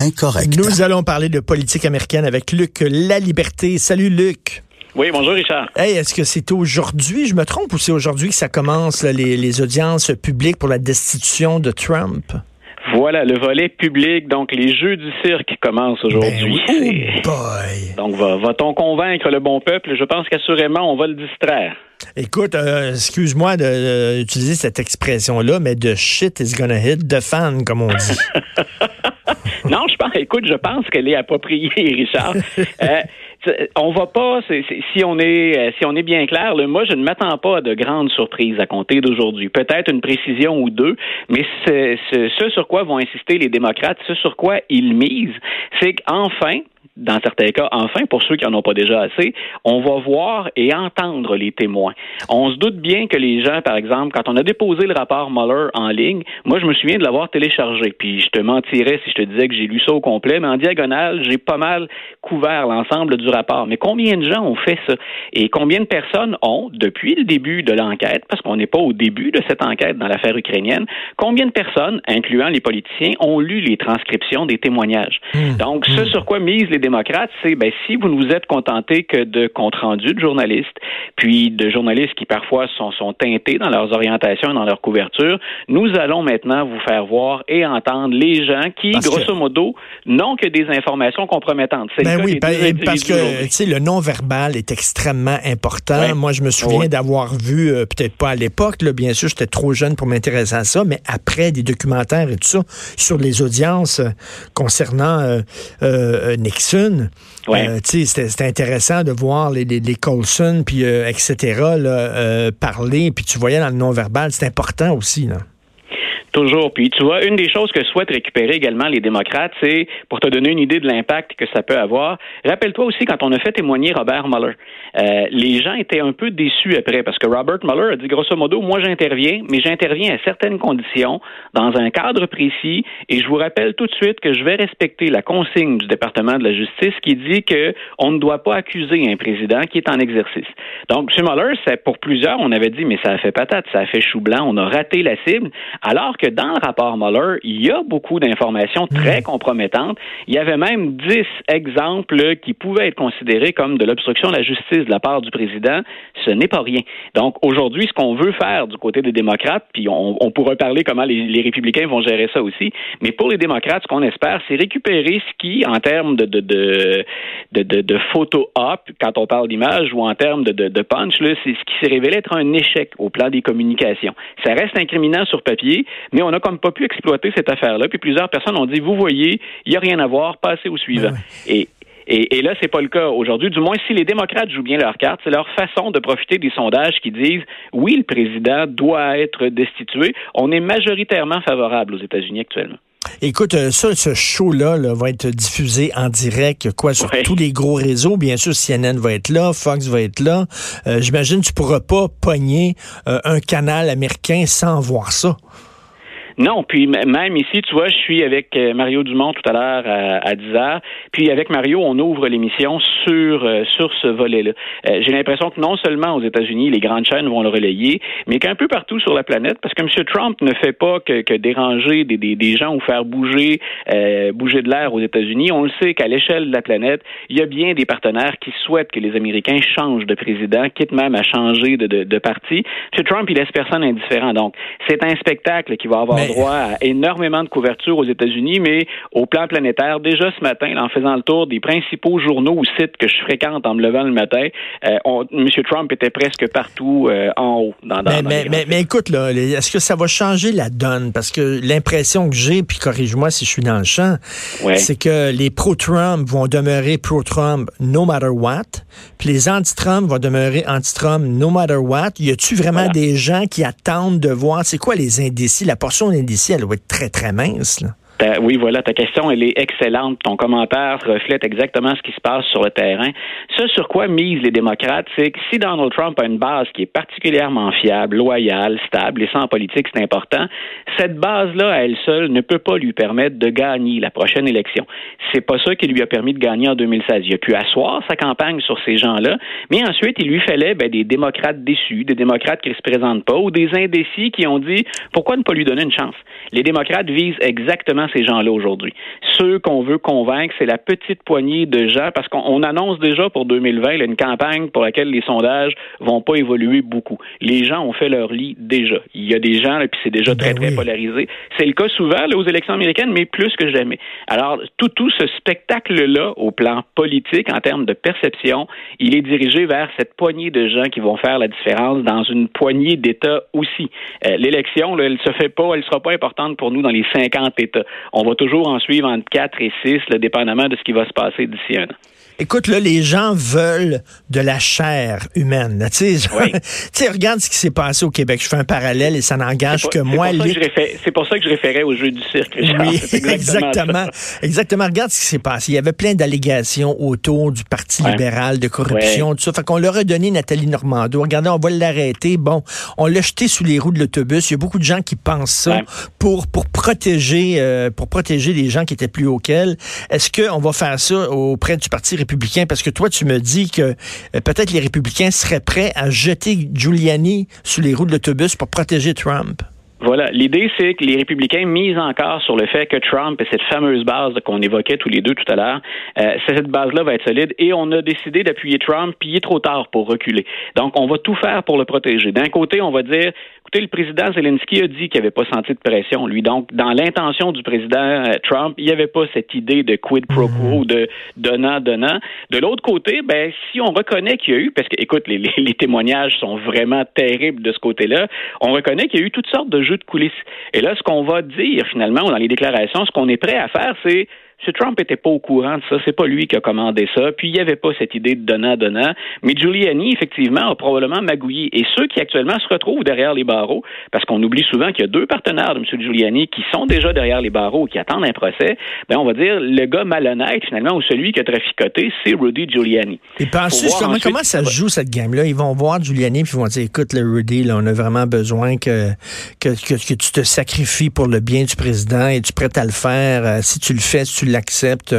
incorrecte. Nous allons parler de politique américaine avec Luc Laliberté. Salut Luc. Oui, bonjour Richard. Hey, est-ce que c'est aujourd'hui, je me trompe, ou c'est aujourd'hui que ça commence là, les audiences publiques pour la destitution de Trump? Voilà, le volet public, donc les jeux du cirque commencent aujourd'hui. Ben, oh boy. Donc, va-t-on convaincre le bon peuple? Je pense qu'assurément, on va le distraire. Écoute, excuse-moi d'utiliser cette expression-là, mais the shit is gonna hit the fan, comme on dit. Non, je pense qu'elle est appropriée, Richard. On va pas, si on est bien clair, moi je ne m'attends pas à de grandes surprises à compter d'aujourd'hui. Peut-être une précision ou deux, mais ce sur quoi vont insister les démocrates, ce sur quoi ils misent, c'est qu'enfin, dans certains cas, pour ceux qui n'en ont pas déjà assez, on va voir et entendre les témoins. On se doute bien que les gens, par exemple, quand on a déposé le rapport Mueller en ligne, moi, je me souviens de l'avoir téléchargé. Puis je te mentirais si je te disais que j'ai lu ça au complet, mais en diagonale, j'ai pas mal couvert l'ensemble du rapport. Mais combien de gens ont fait ça? Et combien de personnes ont, depuis le début de l'enquête, parce qu'on n'est pas au début de cette enquête dans l'affaire ukrainienne, combien de personnes, incluant les politiciens, ont lu les transcriptions des témoignages? Donc, ce sur quoi misent les démocrates, c'est si vous nous êtes contentés que de comptes rendus de journalistes, puis de journalistes qui parfois sont teintés dans leurs orientations et dans leur couverture, nous allons maintenant vous faire voir et entendre les gens qui, grosso modo, n'ont que des informations compromettantes. C'est parce que le non-verbal est extrêmement important. Ouais. Moi, je me souviens d'avoir vu, peut-être pas à l'époque, là, bien sûr, j'étais trop jeune pour m'intéresser à ça, mais après des documentaires et tout ça sur les audiences concernant Nixon. Ouais. C'était intéressant de voir les Colson, puis etc., parler, puis tu voyais dans le non-verbal, c'est important aussi, là. Toujours. Puis, tu vois, une des choses que souhaitent récupérer également les démocrates, c'est, pour te donner une idée de l'impact que ça peut avoir, rappelle-toi aussi quand on a fait témoigner Robert Mueller, les gens étaient un peu déçus après, parce que Robert Mueller a dit, grosso modo, moi j'interviens, mais j'interviens à certaines conditions, dans un cadre précis, et je vous rappelle tout de suite que je vais respecter la consigne du département de la justice qui dit que on ne doit pas accuser un président qui est en exercice. Donc, M. Mueller, pour plusieurs, on avait dit, mais ça a fait patate, ça a fait chou blanc, on a raté la cible, alors que dans le rapport Mueller, il y a beaucoup d'informations très compromettantes. Il y avait même 10 exemples qui pouvaient être considérés comme de l'obstruction à la justice de la part du président. Ce n'est pas rien. Donc, aujourd'hui, ce qu'on veut faire du côté des démocrates, puis on pourra parler comment les républicains vont gérer ça aussi, mais pour les démocrates, ce qu'on espère, c'est récupérer ce qui, en termes de photo-op, quand on parle d'image, ou en termes de punch, là, c'est ce qui s'est révélé être un échec au plan des communications. Ça reste incriminant sur papier, mais on n'a comme pas pu exploiter cette affaire-là. Puis plusieurs personnes ont dit, vous voyez, il n'y a rien à voir, passez au suivant. Et là, c'est pas le cas aujourd'hui. Du moins, si les démocrates jouent bien leur carte, c'est leur façon de profiter des sondages qui disent, oui, le président doit être destitué. On est majoritairement favorable aux États-Unis actuellement. Écoute, ça, ce show-là va être diffusé en direct, sur tous les gros réseaux. Bien sûr, CNN va être là, Fox va être là. J'imagine que tu pourras pas pogner un canal américain sans voir ça. Non, puis même ici, tu vois, je suis avec Mario Dumont tout à l'heure à 10h, puis avec Mario, on ouvre l'émission sur ce volet-là. J'ai l'impression que non seulement aux États-Unis, les grandes chaînes vont le relayer, mais qu'un peu partout sur la planète, parce que M. Trump ne fait pas que déranger des gens ou faire bouger de l'air aux États-Unis. On le sait qu'à l'échelle de la planète, il y a bien des partenaires qui souhaitent que les Américains changent de président, quitte même à changer de parti. M. Trump, il laisse personne indifférent. Donc, c'est un spectacle qui va avoir droit à énormément de couverture aux États-Unis, mais au plan planétaire, déjà ce matin, en faisant le tour des principaux journaux ou sites que je fréquente en me levant le matin, M. Trump était presque partout en haut. Mais écoute, là, est-ce que ça va changer la donne? Parce que l'impression que j'ai, puis corrige-moi si je suis dans le champ, c'est que les pro-Trump vont demeurer pro-Trump no matter what, puis les anti-Trump vont demeurer anti-Trump no matter what. Y a-tu vraiment des gens qui attendent de voir, c'est quoi les indécis, la portion d'ici, elle doit être très, très mince, là. Oui, voilà, ta question, elle est excellente. Ton commentaire reflète exactement ce qui se passe sur le terrain. Ce sur quoi misent les démocrates, c'est que si Donald Trump a une base qui est particulièrement fiable, loyale, stable, et ça en politique, c'est important, cette base-là, à elle seule, ne peut pas lui permettre de gagner la prochaine élection. C'est pas ça qui lui a permis de gagner en 2016. Il a pu asseoir sa campagne sur ces gens-là, mais ensuite, il lui fallait des démocrates déçus, des démocrates qui ne se présentent pas, ou des indécis qui ont dit, pourquoi ne pas lui donner une chance? Les démocrates visent exactement ces gens-là aujourd'hui. Ceux qu'on veut convaincre, c'est la petite poignée de gens, parce qu'on annonce déjà pour 2020 là, une campagne pour laquelle les sondages vont pas évoluer beaucoup. Les gens ont fait leur lit déjà. Il y a des gens, là, puis c'est déjà très, très polarisé. C'est le cas souvent là, aux élections américaines, mais plus que jamais. Alors, tout ce spectacle-là, au plan politique, en termes de perception, il est dirigé vers cette poignée de gens qui vont faire la différence dans une poignée d'États aussi. L'élection, là, elle sera pas importante pour nous dans les 50 États. On va toujours en suivre entre 4 et 6, là, dépendamment de ce qui va se passer d'ici un an. Écoute, là, les gens veulent de la chair humaine. Tu sais, regarde ce qui s'est passé au Québec. Je fais un parallèle et ça n'engage que moi. C'est pour ça que je référais au jeu du cirque. Oui, exactement. Regarde ce qui s'est passé. Il y avait plein d'allégations autour du Parti libéral, de corruption, tout ça. Fait qu'on leur a donné Nathalie Normandeau. Regardez, on va l'arrêter. Bon, on l'a jeté sous les roues de l'autobus. Il y a beaucoup de gens qui pensent ça pour protéger les gens qui étaient plus hauts qu'elle. Est-ce qu'on va faire ça auprès du Parti libéral? Parce que toi, tu me dis que peut-être les républicains seraient prêts à jeter Giuliani sous les roues de l'autobus pour protéger Trump. Voilà. L'idée, c'est que les républicains misent encore sur le fait que Trump et cette fameuse base qu'on évoquait tous les deux tout à l'heure, cette base-là va être solide et on a décidé d'appuyer Trump, puis il est trop tard pour reculer. Donc, on va tout faire pour le protéger. D'un côté, on va dire, écoutez, le président Zelensky a dit qu'il n'avait pas senti de pression, lui. Donc, dans l'intention du président Trump, il n'y avait pas cette idée de quid pro quo, de donnant. De l'autre côté, ben, si on reconnaît qu'il y a eu, parce que, écoute, les témoignages sont vraiment terribles de ce côté-là, on reconnaît qu'il y a eu toutes sortes de jeu de coulisses. Et là, ce qu'on va dire finalement dans les déclarations, ce qu'on est prêt à faire, c'est M. Trump était pas au courant de ça, c'est pas lui qui a commandé ça, puis il n'y avait pas cette idée de donnant-donnant, mais Giuliani, effectivement, a probablement magouillé, et ceux qui actuellement se retrouvent derrière les barreaux, parce qu'on oublie souvent qu'il y a deux partenaires de M. Giuliani qui sont déjà derrière les barreaux, qui attendent un procès, bien, on va dire, le gars malhonnête, finalement, ou celui qui a traficoté, c'est Rudy Giuliani. Et comment ça joue, cette game-là? Ils vont voir Giuliani, puis ils vont dire, écoute, le Rudy, là, on a vraiment besoin que tu te sacrifies pour le bien du président, et tu es prêt à le faire, si tu le fais, si tu l'accepte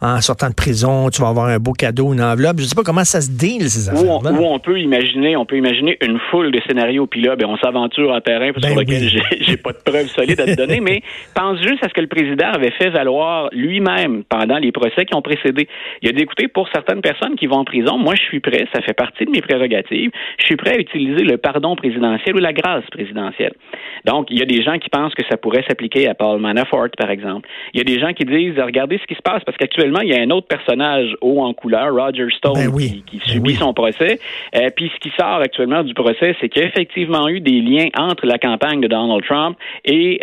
en sortant de prison, tu vas avoir un beau cadeau, une enveloppe. Je ne sais pas comment ça se deal, ces affaires-là. Où on peut imaginer une foule de scénarios, puis là, on s'aventure en terrain sur lequel j'ai pas de preuves solides à te donner, mais pense juste à ce que le président avait fait valoir lui-même pendant les procès qui ont précédé. Il a dit, écoutez, pour certaines personnes qui vont en prison, moi, je suis prêt, ça fait partie de mes prérogatives, je suis prêt à utiliser le pardon présidentiel ou la grâce présidentielle. Donc, il y a des gens qui pensent que ça pourrait s'appliquer à Paul Manafort, par exemple. Il y a des gens qui disent, regardez ce qui se passe, parce qu'actuellement, il y a un autre personnage haut en couleur, Roger Stone, qui subit son procès. Puis ce qui sort actuellement du procès, c'est qu'il y a effectivement eu des liens entre la campagne de Donald Trump et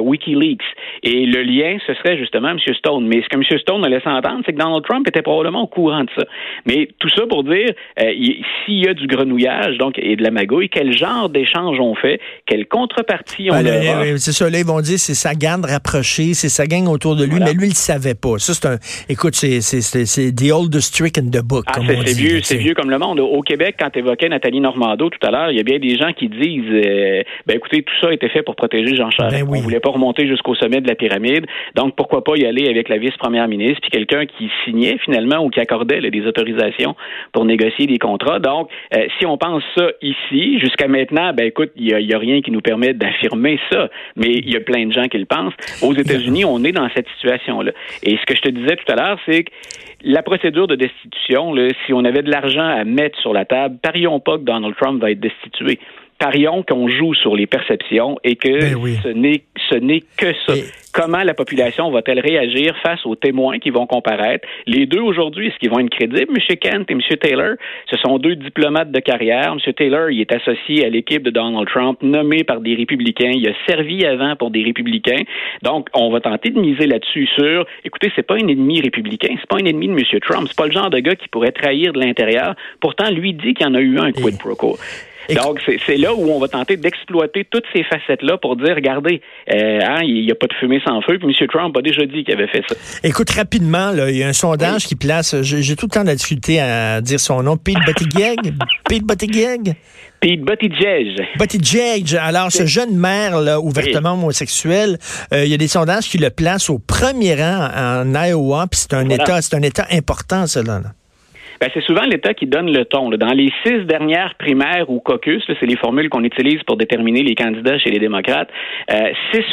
WikiLeaks. Et le lien, ce serait justement M. Stone. Mais ce que M. Stone a laissé entendre, c'est que Donald Trump était probablement au courant de ça. Mais tout ça pour dire, s'il y a du grenouillage donc et de la magouille, quel genre d'échange on fait, quelle contrepartie on a. C'est ça, là, ils vont dire c'est sa garde rapprochée, c'est sa gang autour de lui, voilà. Mais lui, il ne savait pas. Ça, c'est the oldest trick in the book. C'est vieux comme le monde. Au Québec, quand tu évoquais Nathalie Normandeau tout à l'heure, il y a bien des gens qui disent écoutez, tout ça était fait pour protéger Jean Charest. On ne voulait pas remonter jusqu'au sommet de la pyramide. Donc, pourquoi pas y aller avec la vice-première ministre puis quelqu'un qui signait finalement ou qui accordait des autorisations pour négocier des contrats. Donc, si on pense ça ici, jusqu'à maintenant, écoute, il n'y a rien qui nous permet d'affirmer ça. Mais il y a plein de gens qui le pensent. Aux États-Unis, on est dans cette situation-là. Et ce que je te disais tout à l'heure, c'est que la procédure de destitution, là, si on avait de l'argent à mettre sur la table, parions pas que Donald Trump va être destitué. Parions qu'on joue sur les perceptions et que ce n'est que ça. Et comment la population va-t-elle réagir face aux témoins qui vont comparaître? Les deux aujourd'hui, est-ce qu'ils vont être crédibles? M. Kent et M. Taylor, ce sont deux diplomates de carrière. M. Taylor, il est associé à l'équipe de Donald Trump, nommé par des républicains. Il a servi avant pour des républicains. Donc, on va tenter de miser là-dessus sur, écoutez, c'est pas un ennemi républicain, c'est pas un ennemi de M. Trump, c'est pas le genre de gars qui pourrait trahir de l'intérieur. Pourtant, lui dit qu'il y en a eu un quid pro quo. Donc, c'est là où on va tenter d'exploiter toutes ces facettes-là pour dire, regardez, il n'y a pas de fumée sans feu, puis M. Trump a déjà dit qu'il avait fait ça. Écoute, rapidement, il y a un sondage qui place, j'ai tout le temps de la difficulté à dire son nom, Pete Buttigieg. Alors, ce jeune maire là, ouvertement homosexuel, il y a des sondages qui le placent au premier rang en Iowa, puis c'est un État important, cela. Ben, c'est souvent l'État qui donne le ton. Là. Dans les 6 dernières primaires ou caucus, là, c'est les formules qu'on utilise pour déterminer les candidats chez les démocrates, 6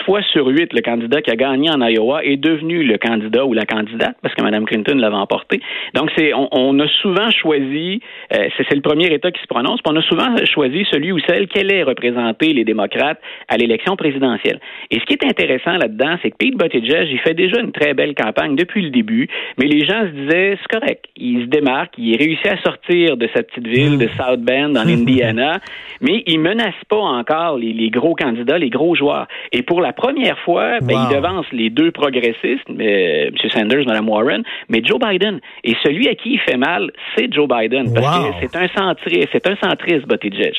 fois sur 8, le candidat qui a gagné en Iowa est devenu le candidat ou la candidate, parce que Mme Clinton l'avait emporté. Donc, on a souvent choisi, c'est le premier État qui se prononce, puis on a souvent choisi celui ou celle qui allait représenter les démocrates à l'élection présidentielle. Et ce qui est intéressant là-dedans, c'est que Pete Buttigieg, il fait déjà une très belle campagne depuis le début, mais les gens se disaient, c'est correct, il se démarque, il réussit à sortir de sa petite ville de South Bend, en Indiana, mais il menace pas encore les gros candidats, les gros joueurs. Et pour la première fois, il devance les deux progressistes, M. Sanders, Mme Warren, mais Joe Biden. Et celui à qui il fait mal, c'est Joe Biden, parce que c'est un centriste, Buttigieg.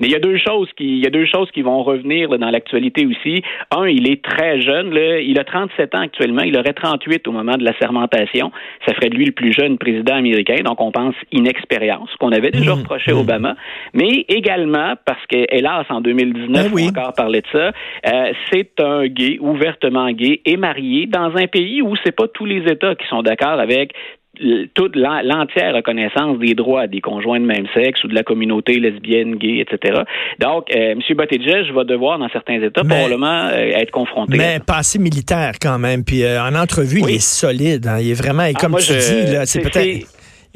Mais il y a deux choses qui vont revenir là, dans l'actualité aussi. Un, il est très jeune, là, il a 37 ans actuellement, il aurait 38 au moment de la sermentation. Ça ferait de lui le plus jeune président américain, donc on pense inexpérience, qu'on avait déjà reproché à Obama, mais également, parce que, hélas, en 2019, on encore parlait de ça, c'est un gay, ouvertement gay, et marié dans un pays où c'est pas tous les États qui sont d'accord avec toute l'entière reconnaissance des droits des conjoints de même sexe ou de la communauté lesbienne, gay, etc. Donc, M. Buttigieg va devoir, dans certains États, probablement être confronté. Mais passé militaire, quand même. Puis, en entrevue, il est solide. Hein. Il est vraiment... Et comme tu dis, là, c'est peut-être...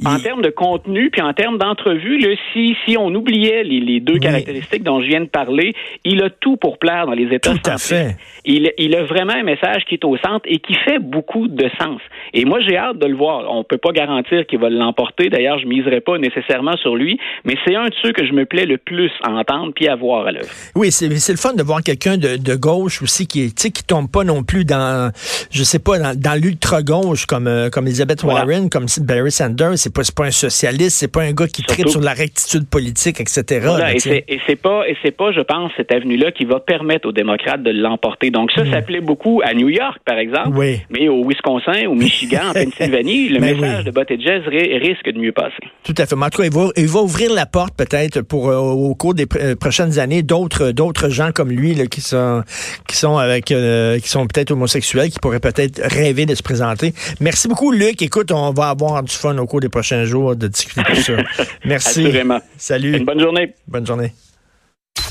En termes de contenu, puis en termes d'entrevue, là, si on oubliait les deux caractéristiques dont je viens de parler, il a tout pour plaire dans les États. Tout à fait. Il a vraiment un message qui est au centre et qui fait beaucoup de sens. Et moi, j'ai hâte de le voir. On peut pas garantir qu'il va l'emporter. D'ailleurs, je miserai pas nécessairement sur lui, mais c'est un de ceux que je me plais le plus à entendre puis à voir à l'œuvre. Oui, c'est le fun de voir quelqu'un de gauche aussi qui tombe pas non plus dans, je sais pas, dans l'ultra-gauche comme Elizabeth Warren, comme Barry Sanders. C'est pas un socialiste, c'est pas un gars qui tripe sur la rectitude politique, etc. Voilà, et c'est pas, je pense, cette avenue-là qui va permettre aux démocrates de l'emporter. Donc ça plaît beaucoup à New York, par exemple, mais au Wisconsin, au Michigan, en Pennsylvanie, le message de Buttigieg risque de mieux passer. Tout à fait. Mais en tout cas, il va ouvrir la porte peut-être pour, au cours des prochaines années, d'autres gens comme lui là, qui sont peut-être homosexuels, qui pourraient peut-être rêver de se présenter. Merci beaucoup, Luc. Écoute, on va avoir du fun au cours des prochains jours de discuter de ça. Merci. Assurément. Salut. Une bonne journée. Bonne journée.